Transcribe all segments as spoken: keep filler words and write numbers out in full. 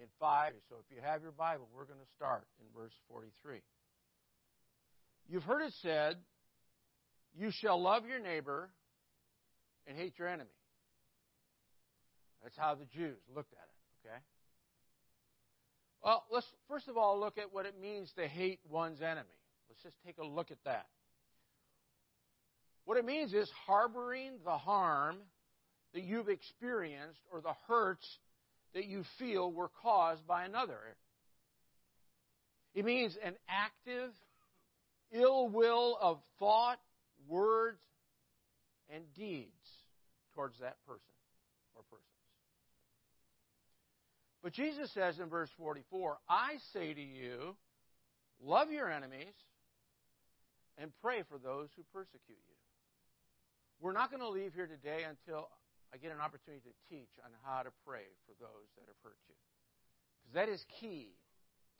in five. So if you have your Bible, we're going to start in verse forty-three. You've heard it said, you shall love your neighbor and hate your enemy. That's how the Jews looked at it, okay? Well, let's first of all look at what it means to hate one's enemy. Let's just take a look at that. What it means is harboring the harm that you've experienced or the hurts that you feel were caused by another. It means an active ill will of thought, words, and deeds towards that person or persons. But Jesus says in verse forty-four, I say to you, love your enemies and pray for those who persecute you. We're not going to leave here today until I get an opportunity to teach on how to pray for those that have hurt you. Because that is key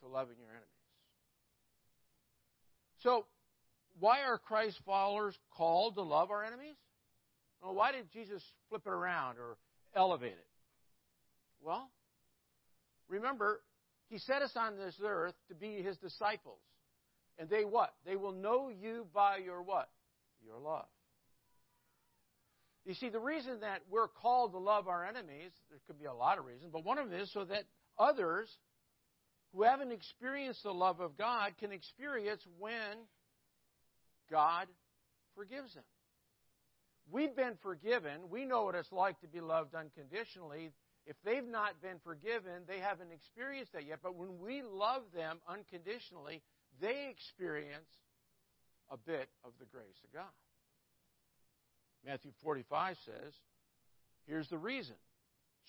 to loving your enemies. So, why are Christ followers called to love our enemies? Well, why did Jesus flip it around or elevate it? Well, remember, He set us on this earth to be His disciples. And they what? They will know you by your what? Your love. You see, the reason that we're called to love our enemies, there could be a lot of reasons, but one of them is so that others who haven't experienced the love of God can experience when God forgives them. We've been forgiven. We know what it's like to be loved unconditionally. If they've not been forgiven, they haven't experienced that yet. But when we love them unconditionally, they experience a bit of the grace of God. Matthew forty-five says, here's the reason,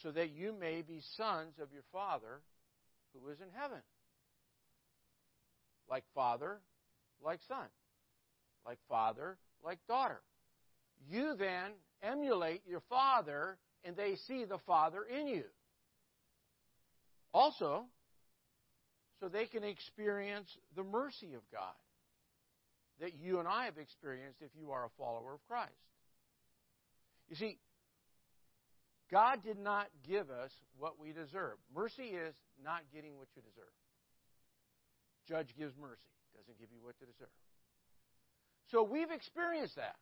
so that you may be sons of your Father who is in heaven. Like father, like son. Like father, like daughter. You then emulate your father, and they see the Father in you. Also, so they can experience the mercy of God that you and I have experienced if you are a follower of Christ. You see, God did not give us what we deserve. Mercy is not getting what you deserve. Judge gives mercy, doesn't give you what you deserve. So we've experienced that.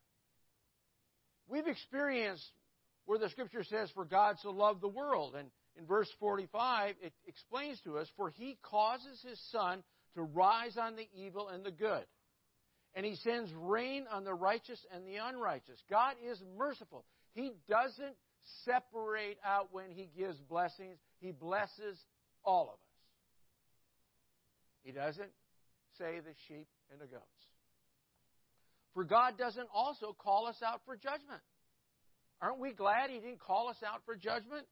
We've experienced where the Scripture says, for God so loved the world. And in verse forty-five, it explains to us, for He causes His Son to rise on the evil and the good. And He sends rain on the righteous and the unrighteous. God is merciful. He doesn't separate out when He gives blessings. He blesses all of us. He doesn't say the sheep and the goats. For God doesn't also call us out for judgment. Aren't we glad He didn't call us out for judgment?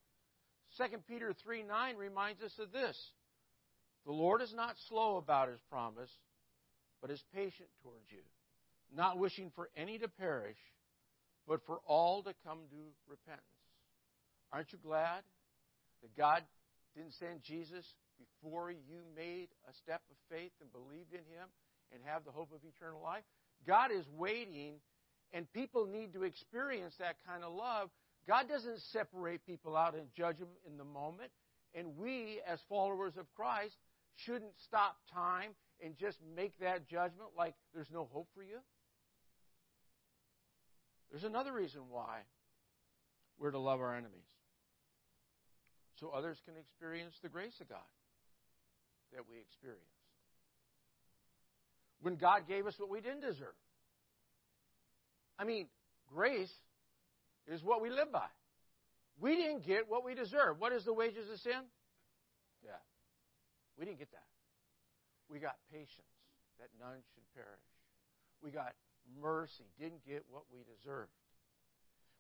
Second Peter three nine reminds us of this. The Lord is not slow about His promise, but is patient towards you, not wishing for any to perish, but for all to come to repentance. Aren't you glad that God didn't send Jesus before you made a step of faith and believed in Him and have the hope of eternal life? God is waiting, and people need to experience that kind of love. God doesn't separate people out and judge them in the moment. And we, as followers of Christ, shouldn't stop time and just make that judgment like there's no hope for you. There's another reason why we're to love our enemies. So others can experience the grace of God that we experienced. When God gave us what we didn't deserve. I mean, grace is what we live by. We didn't get what we deserve. What is the wages of sin? Death. We didn't get that. We got patience, that none should perish. We got mercy, didn't get what we deserved.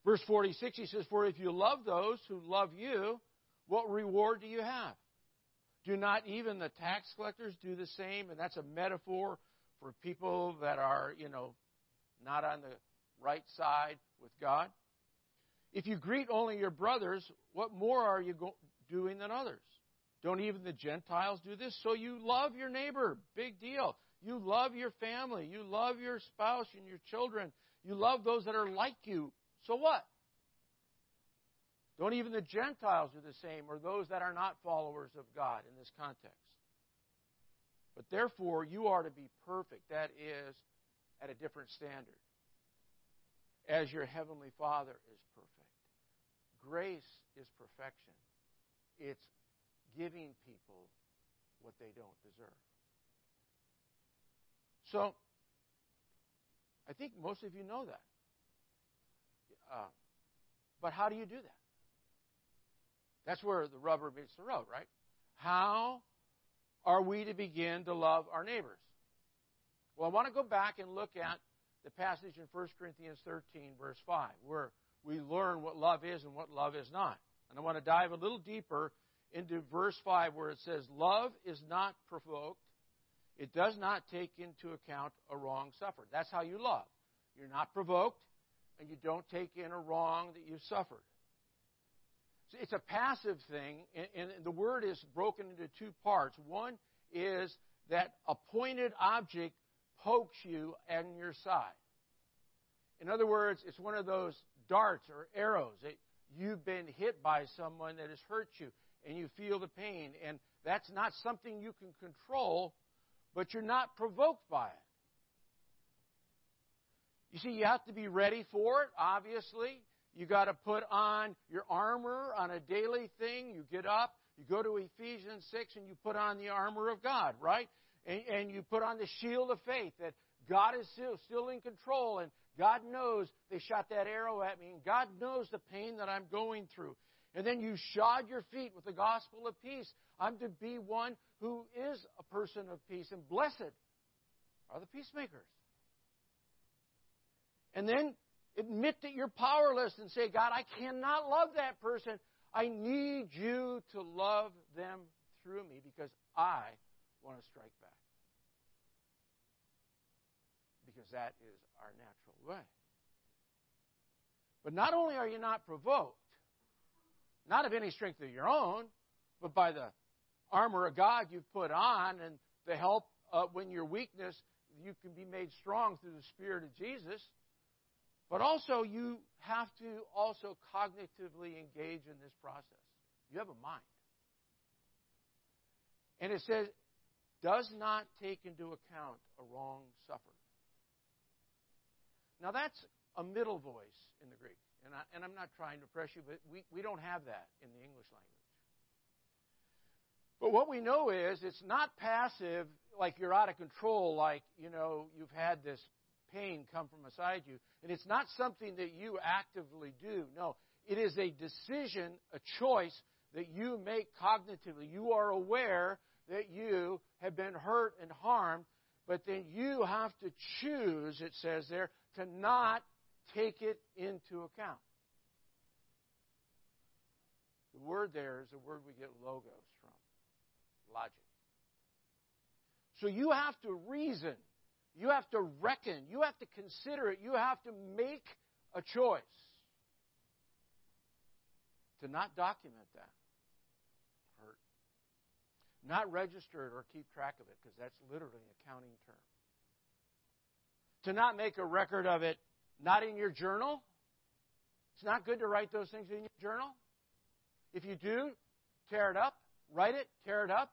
Verse forty-six, he says, for if you love those who love you, what reward do you have? Do not even the tax collectors do the same? And that's a metaphor for people that are, you know, not on the right side with God. If you greet only your brothers, what more are you go- doing than others? Don't even the Gentiles do this? So you love your neighbor. Big deal. You love your family. You love your spouse and your children. You love those that are like you. So what? Don't even the Gentiles do the same, or those that are not followers of God in this context. But therefore, you are to be perfect. That is, at a different standard, as your Heavenly Father is perfect. Grace is perfection. It's giving people what they don't deserve. So, I think most of you know that. Uh, but how do you do that? That's where the rubber meets the road, right? How are we to begin to love our neighbors? Well, I want to go back and look at the passage in First Corinthians thirteen, verse five, where we learn what love is and what love is not. And I want to dive a little deeper into verse five, where it says, "Love is not provoked. It does not take into account a wrong suffered." That's how you love. You're not provoked, and you don't take in a wrong that you've suffered. So it's a passive thing, and the word is broken into two parts. One is that a pointed object pokes you on your side. In other words, it's one of those darts or arrows that you've been hit by someone that has hurt you, and you feel the pain, and that's not something you can control, but you're not provoked by it. You see, you have to be ready for it, obviously. You got to put on your armor on a daily thing. You get up, you go to Ephesians six, and you put on the armor of God, right? And, and you put on the shield of faith that God is still, still in control, and God knows they shot that arrow at me, and God knows the pain that I'm going through. And then you shod your feet with the gospel of peace. I'm to be one who is a person of peace, and blessed are the peacemakers. And then admit that you're powerless and say, "God, I cannot love that person. I need you to love them through me, because I want to strike back." Because that is our natural way. But not only are you not provoked, not of any strength of your own, but by the armor of God you've put on, and the help uh, when your weakness, you can be made strong through the Spirit of Jesus. But also, you have to also cognitively engage in this process. You have a mind. And it says, does not take into account a wrong suffered. Now, that's a middle voice in the Greek. And, I, and I'm not trying to press you, but we, we don't have that in the English language. But what we know is it's not passive, like you're out of control, like, you know, you've had this pain come from beside you. And it's not something that you actively do. No, it is a decision, a choice that you make cognitively. You are aware that you have been hurt and harmed, but then you have to choose, it says there, to not take it into account. The word there is the word we get logos from, logic. So you have to reason. You have to reckon. You have to consider it. You have to make a choice to not document that hurt, not register it or keep track of it, because that's literally an accounting term. To not make a record of it, not in your journal. It's not good to write those things in your journal. If you do, tear it up, write it, tear it up,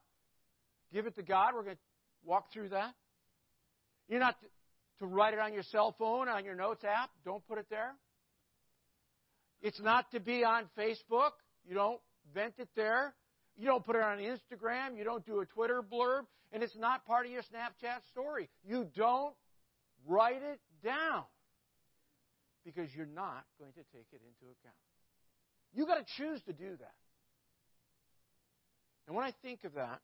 give it to God. We're going to walk through that. You're not to write it on your cell phone, on your notes app. Don't put it there. It's not to be on Facebook. You don't vent it there. You don't put it on Instagram. You don't do a Twitter blurb. And it's not part of your Snapchat story. You don't write it down, because you're not going to take it into account. You've got to choose to do that. And when I think of that,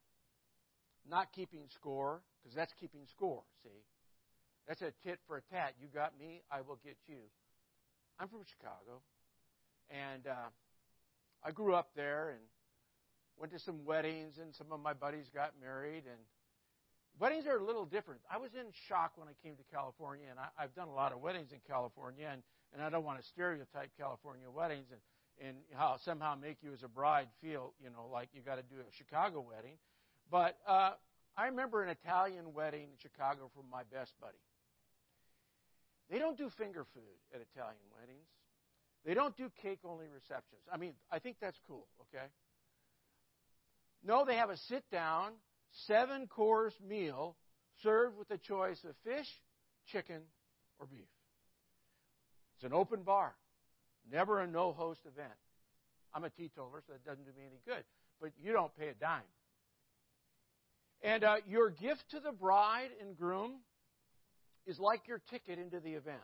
not keeping score, because that's keeping score, see? That's a tit for a tat. You got me, I will get you. I'm from Chicago, and uh, I grew up there and went to some weddings, and some of my buddies got married, and weddings are a little different. I was in shock when I came to California, and I, I've done a lot of weddings in California, and, and I don't want to stereotype California weddings and, and how somehow make you as a bride feel, you know, like you got to do a Chicago wedding. But uh, I remember an Italian wedding in Chicago from my best buddy. They don't do finger food at Italian weddings. They don't do cake-only receptions. I mean, I think that's cool, okay? No, they have a sit-down, seven-course meal served with the choice of fish, chicken, or beef. It's an open bar, never a no-host event. I'm a teetotaler, so that doesn't do me any good. But you don't pay a dime. And uh, your gift to the bride and groom is like your ticket into the event.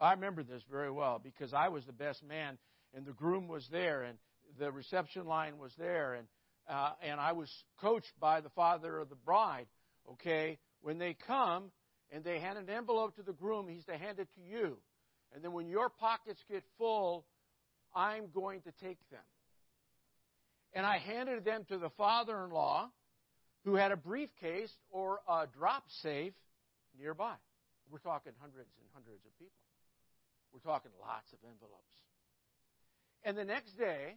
I remember this very well because I was the best man, and the groom was there, and the reception line was there, and uh, and I was coached by the father of the bride. Okay, when they come and they hand an envelope to the groom, he's to hand it to you, and then when your pockets get full, I'm going to take them. And I handed them to the father-in-law, who had a briefcase or a drop safe nearby. We're talking hundreds and hundreds of people. We're talking lots of envelopes. And the next day,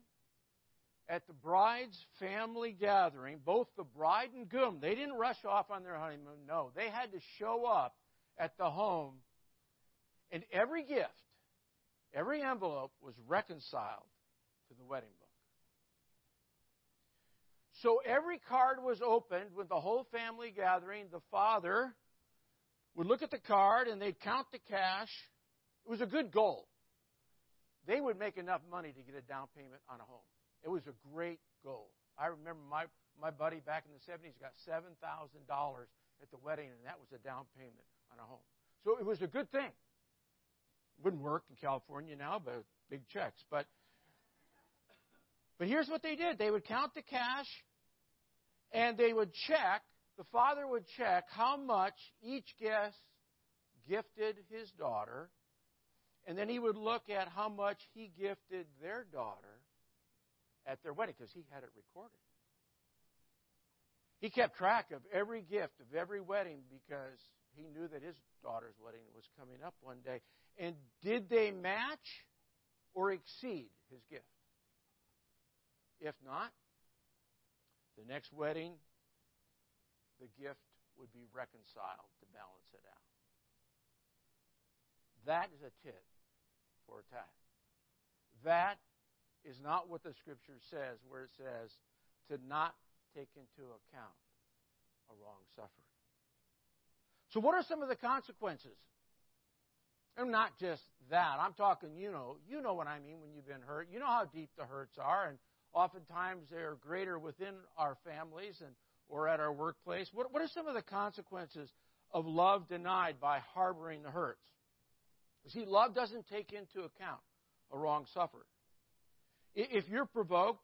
at the bride's family gathering, both the bride and groom, they didn't rush off on their honeymoon. No, they had to show up at the home, and every gift, every envelope was reconciled to the wedding book. So every card was opened with the whole family gathering. The father would look at the card, and they'd count the cash. It was a good goal. They would make enough money to get a down payment on a home. It was a great goal. I remember my, my buddy back in the seventies got seven thousand dollars at the wedding, and that was a down payment on a home. So it was a good thing. It wouldn't work in California now, but big checks. But, but here's what they did. They would count the cash, and they would check, the father would check how much each guest gifted his daughter. And then he would look at how much he gifted their daughter at their wedding, because he had it recorded. He kept track of every gift of every wedding because he knew that his daughter's wedding was coming up one day. And did they match or exceed his gift? If not, the next wedding, the gift would be reconciled to balance it out. That is a tit for a tat. That is not what the Scripture says, where it says to not take into account a wrong suffering. So what are some of the consequences? And not just that. I'm talking, you know, you know what I mean when you've been hurt. You know how deep the hurts are, and oftentimes they're greater within our families and or at our workplace. What, what are some of the consequences of love denied by harboring the hurts? You see, love doesn't take into account a wrong sufferer. If you're provoked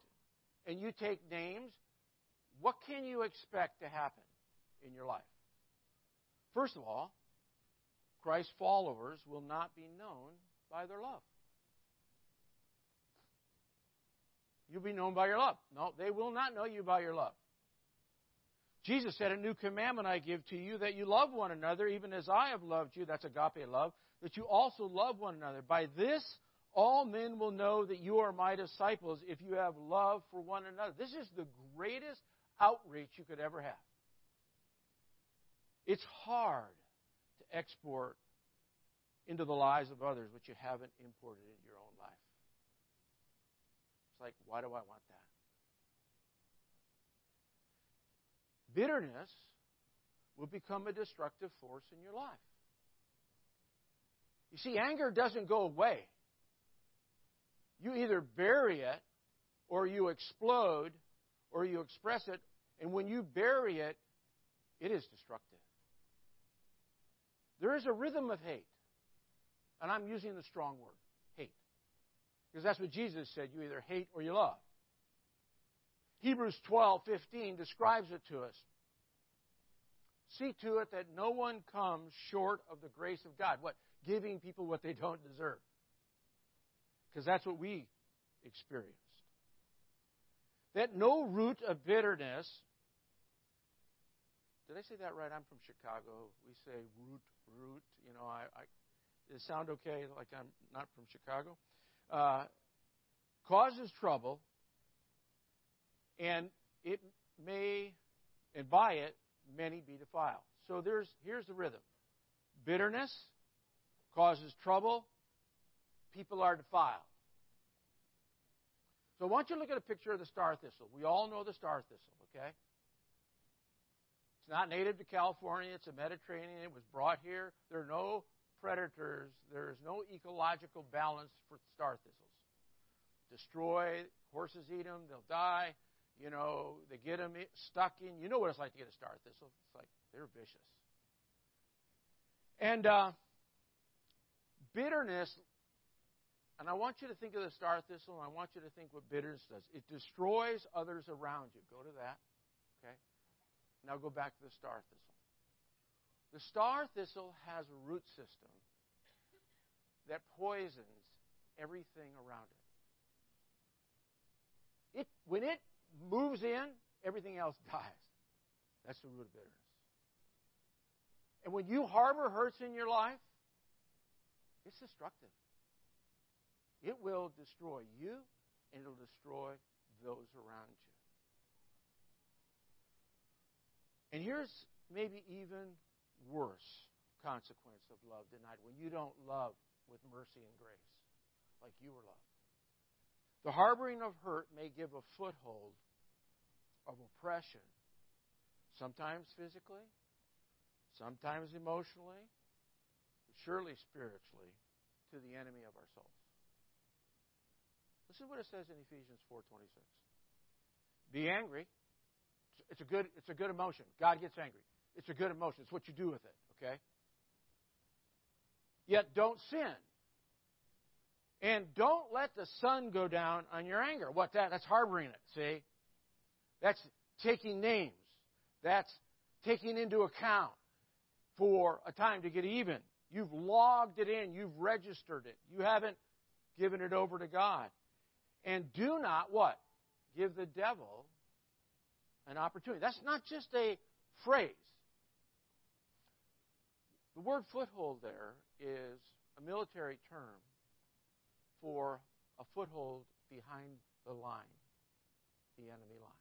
and you take names, what can you expect to happen in your life? First of all, Christ's followers will not be known by their love. You'll be known by your love. No, they will not know you by your love. Jesus said, "A new commandment I give to you, that you love one another, even as I have loved you." That's agape love. "That you also love one another. By this, all men will know that you are my disciples, if you have love for one another." This is the greatest outreach you could ever have. It's hard to export into the lives of others what you haven't imported into your own life. It's like, why do I want that? Bitterness will become a destructive force in your life. You see, anger doesn't go away. You either bury it, or you explode, or you express it. And when you bury it, it is destructive. There is a rhythm of hate. And I'm using the strong word, hate. Because that's what Jesus said, you either hate or you love. Hebrews twelve fifteen describes it to us. "See to it that no one comes short of the grace of God." What? Giving people what they don't deserve. Because that's what we experienced. "That no root of bitterness." Did I say that right? I'm from Chicago. We say root, root. You know, I, I does it sound okay like I'm not from Chicago? Uh, causes trouble, and it may, and by it, many be defiled. So there's here's the rhythm. Bitterness causes trouble, people are defiled. So I want you to look at a picture of the star thistle. We all know the star thistle, okay? It's not native to California. It's a Mediterranean. It was brought here. There are no predators. There is no ecological balance for star thistles. Destroy, horses eat them, they'll die. You know, they get them stuck in. You know what it's like to get a star thistle. It's like they're vicious. And uh, bitterness, and I want you to think of the star thistle, and I want you to think what bitterness does. It destroys others around you. Go to that, okay? Now go back to the star thistle. The star thistle has a root system that poisons everything around it. It when it moves in, everything else dies. That's the root of bitterness. And when you harbor hurts in your life, it's destructive. It will destroy you, and it'll destroy those around you. And here's maybe even worse consequence of love denied when you don't love with mercy and grace like you were loved. The harboring of hurt may give a foothold of oppression, sometimes physically, sometimes emotionally, but surely spiritually, to the enemy of our souls. Listen to what it says in Ephesians four twenty-six. Be angry. It's a good, it's a good emotion. God gets angry. It's a good emotion. It's what you do with it, okay? Yet don't sin. And don't let the sun go down on your anger. What that? That's harboring it, see? That's taking names. That's taking into account for a time to get even. You've logged it in. You've registered it. You haven't given it over to God. And do not what? Give the devil an opportunity. That's not just a phrase. The word foothold there is a military term for a foothold behind the line, the enemy line.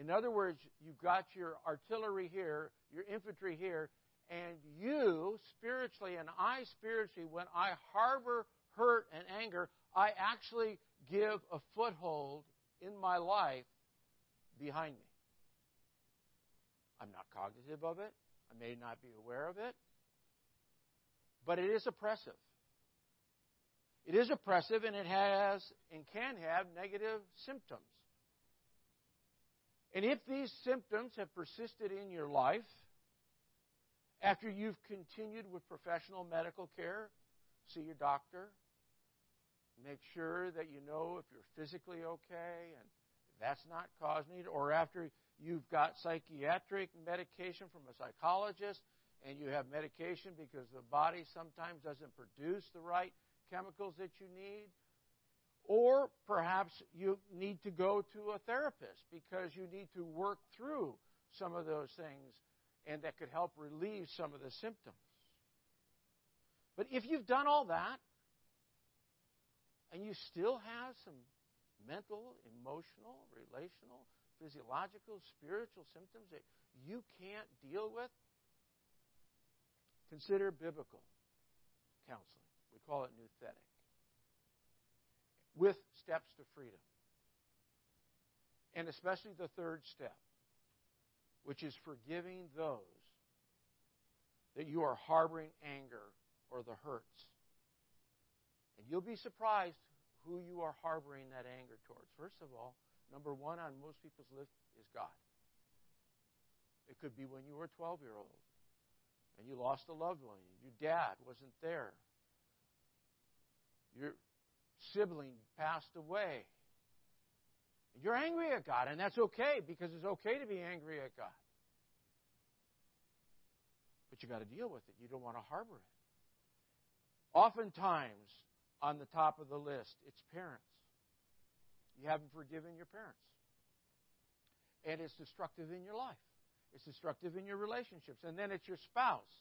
In other words, you've got your artillery here, your infantry here, and you spiritually, and I spiritually, when I harbor hurt and anger, I actually give a foothold in my life behind me. I'm not cognitive of it. I may not be aware of it. But it is oppressive. It is oppressive, and it has and can have negative symptoms. And if these symptoms have persisted in your life after you've continued with professional medical care, see your doctor. Make sure that you know if you're physically okay and that's not causing it, or after you've got psychiatric medication from a psychologist and you have medication because the body sometimes doesn't produce the right chemicals that you need, or perhaps you need to go to a therapist because you need to work through some of those things, and that could help relieve some of the symptoms. But if you've done all that and you still have some mental, emotional, relational, physiological, spiritual symptoms that you can't deal with, consider biblical counseling. We call it nouthetic, with steps to freedom. And especially the third step, which is forgiving those that you are harboring anger or the hurts. And you'll be surprised who you are harboring that anger towards. First of all, number one on most people's list is God. It could be when you were a twelve-year-old and you lost a loved one. Your dad wasn't there. Your sibling passed away. You're angry at God, and that's okay, because it's okay to be angry at God. But you've got to deal with it. You don't want to harbor it. Oftentimes, on the top of the list, it's parents. You haven't forgiven your parents. And it's destructive in your life. It's destructive in your relationships. And then it's your spouse,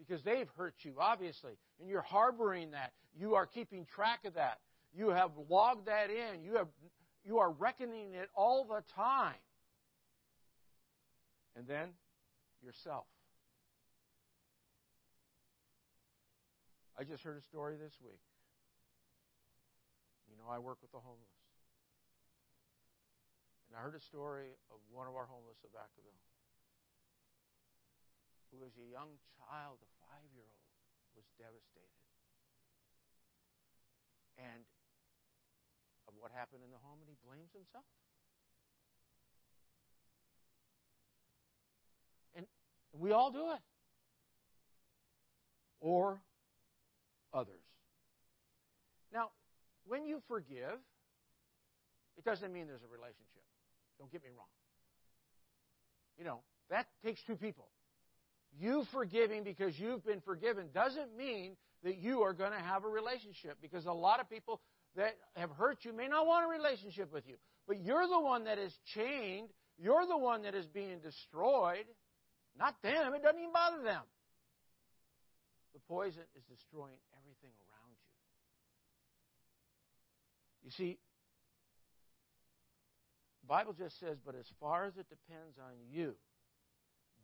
because they've hurt you, obviously. And you're harboring that. You are keeping track of that. You have logged that in. You have, you are reckoning it all the time. And then yourself. I just heard a story this week You know, I work with the homeless. And I heard a story of one of our homeless at Vacaville, who as a young child, a five-year-old, was devastated. And of what happened in the home, and he blames himself. And we all do it. Or others. Now, when you forgive, it doesn't mean there's a relationship. Don't get me wrong. You know, that takes two people. You forgiving because you've been forgiven doesn't mean that you are going to have a relationship, because a lot of people that have hurt you may not want a relationship with you. But you're the one that is chained. You're the one that is being destroyed. Not them. It doesn't even bother them. The poison is destroying everything around you. You see, the Bible just says, but as far as it depends on you,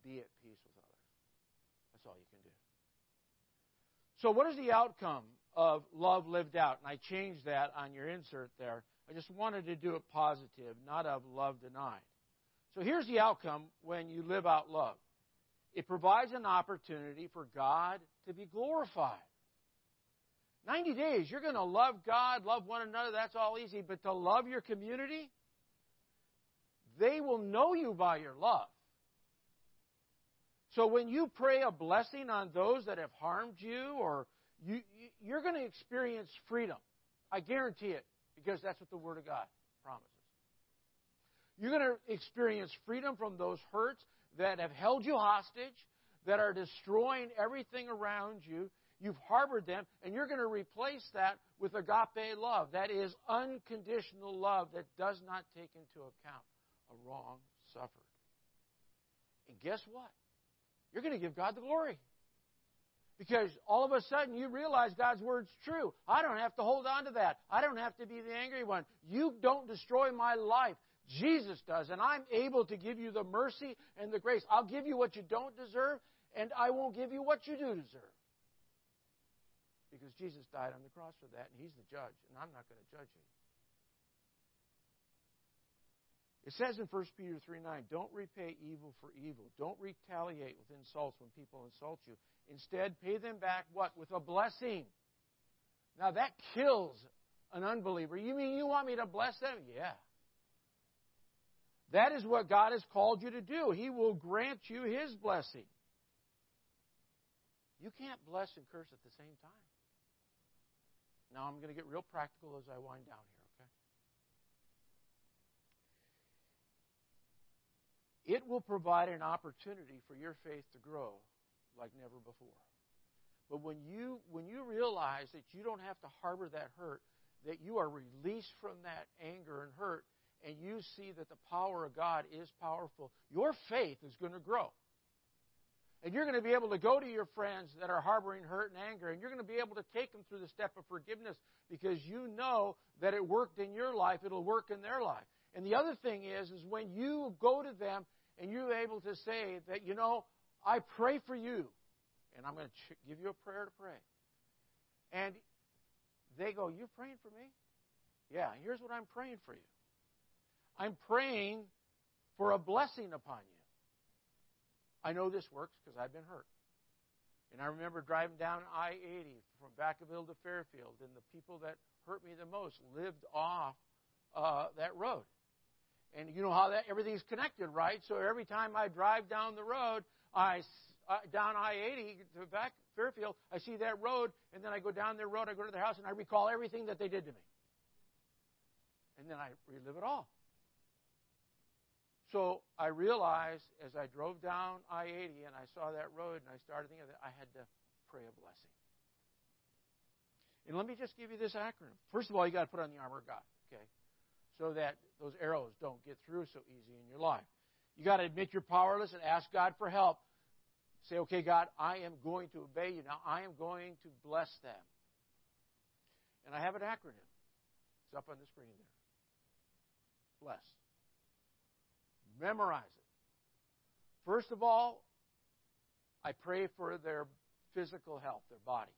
be at peace with others. That's all you can do. So what is the outcome of love lived out? And I changed that on your insert there. I just wanted to do it positive, not of love denied. So here's the outcome when you live out love. It provides an opportunity for God to be glorified. ninety days, you're going to love God, love one another, that's all easy. But to love your community, they will know you by your love. So when you pray a blessing on those that have harmed you, or you, you're going to experience freedom. I guarantee it, because that's what the Word of God promises. You're going to experience freedom from those hurts that have held you hostage, that are destroying everything around you. You've harbored them, and you're going to replace that with agape love. That is unconditional love that does not take into account a wrong suffered. And guess what? You're going to give God the glory. Because all of a sudden you realize God's word's true. I don't have to hold on to that. I don't have to be the angry one. You don't destroy my life. Jesus does. And I'm able to give you the mercy and the grace. I'll give you what you don't deserve, and I won't give you what you do deserve. Because Jesus died on the cross for that, and He's the judge, and I'm not going to judge Him. It says in First Peter three nine, don't repay evil for evil. Don't retaliate with insults when people insult you. Instead, pay them back what? With a blessing. Now that kills an unbeliever. You mean you want me to bless them? Yeah. That is what God has called you to do. He will grant you His blessing. You can't bless and curse at the same time. Now I'm going to get real practical as I wind down here. It will provide an opportunity for your faith to grow like never before. But when you when you realize that you don't have to harbor that hurt, that you are released from that anger and hurt, and you see that the power of God is powerful, your faith is going to grow. And you're going to be able to go to your friends that are harboring hurt and anger, and you're going to be able to take them through the step of forgiveness, because you know that it worked in your life, it'll work in their life. And the other thing is, is when you go to them, and you're able to say that, you know, I pray for you. And I'm going to give you a prayer to pray. And they go, you're praying for me? Yeah, here's what I'm praying for you. I'm praying for a blessing upon you. I know this works because I've been hurt. And I remember driving down I eighty from Vacaville to Fairfield, and the people that hurt me the most lived off uh, that road. And you know how that everything's connected, right? So every time I drive down the road, I uh, down I eighty to back Fairfield, I see that road, and then I go down their road, I go to their house, and I recall everything that they did to me. And then I relive it all. So I realized as I drove down I eighty and I saw that road, and I started thinking that I had to pray a blessing. And let me just give you this acronym. First of all, you got to put on the armor of God, okay? So that those arrows don't get through so easy in your life. You got to admit you're powerless and ask God for help. Say, okay, God, I am going to obey you. Now I am going to bless them. And I have an acronym. It's up on the screen there. Bless. Memorize it. First of all, I pray for their physical health, their body.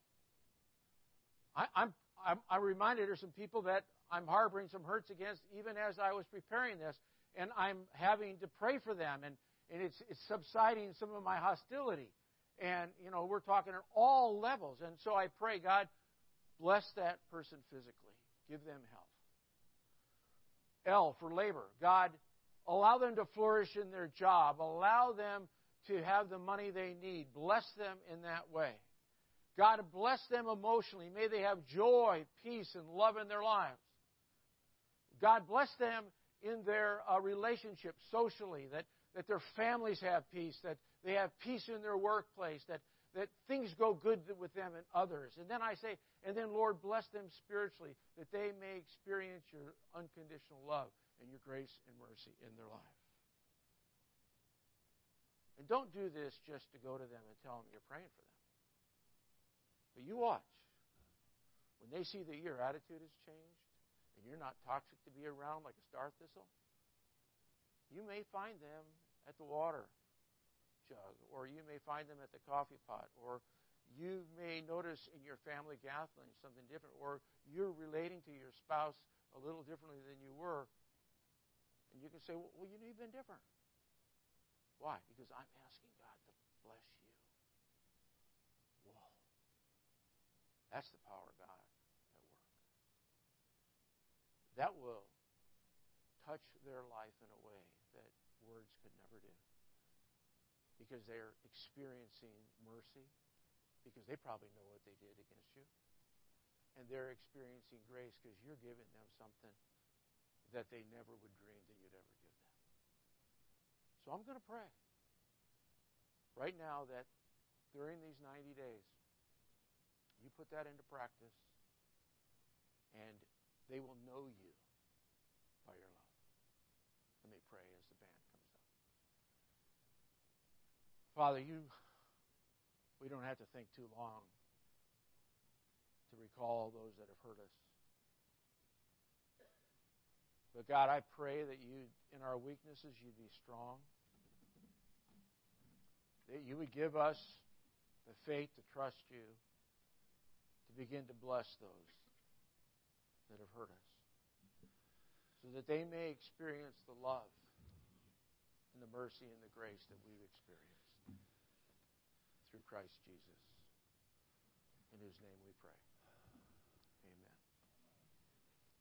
I, I'm I'm, I'm reminded of some people that I'm harboring some hurts against even as I was preparing this, and I'm having to pray for them, and, and it's, it's subsiding some of my hostility. And, you know, we're talking at all levels. And so I pray, God, bless that person physically. Give them health. L for labor. God, allow them to flourish in their job. Allow them to have the money they need. Bless them in that way. God, bless them emotionally. May they have joy, peace, and love in their lives. God, bless them in their uh, relationship socially, that, that their families have peace, that they have peace in their workplace, that, that things go good with them and others. And then I say, and then, Lord, bless them spiritually, that they may experience your unconditional love and your grace and mercy in their life. And don't do this just to go to them and tell them you're praying for them. But you watch. When they see that your attitude has changed and you're not toxic to be around like a star thistle, you may find them at the water jug, or you may find them at the coffee pot, or you may notice in your family gathering something different, or you're relating to your spouse a little differently than you were. And you can say, well, well you know, you've been different. Why? Because I'm asking God to bless you. Whoa. That's the power of God at work. That will touch their life in a way that words could never do. Because they are experiencing mercy, because they probably know what they did against you. And they're experiencing grace because you're giving them something that they never would dream that you'd ever give them. So I'm going to pray right now that during these ninety days, you put that into practice, and they will know you by your love. Let me pray as the band comes up. Father, you, we don't have to think too long to recall those that have hurt us. But God, I pray that you, in our weaknesses, you'd be strong. That you would give us the faith to trust you, to begin to bless those that have hurt us, so that they may experience the love and the mercy and the grace that we've experienced through Christ Jesus, in whose name we pray.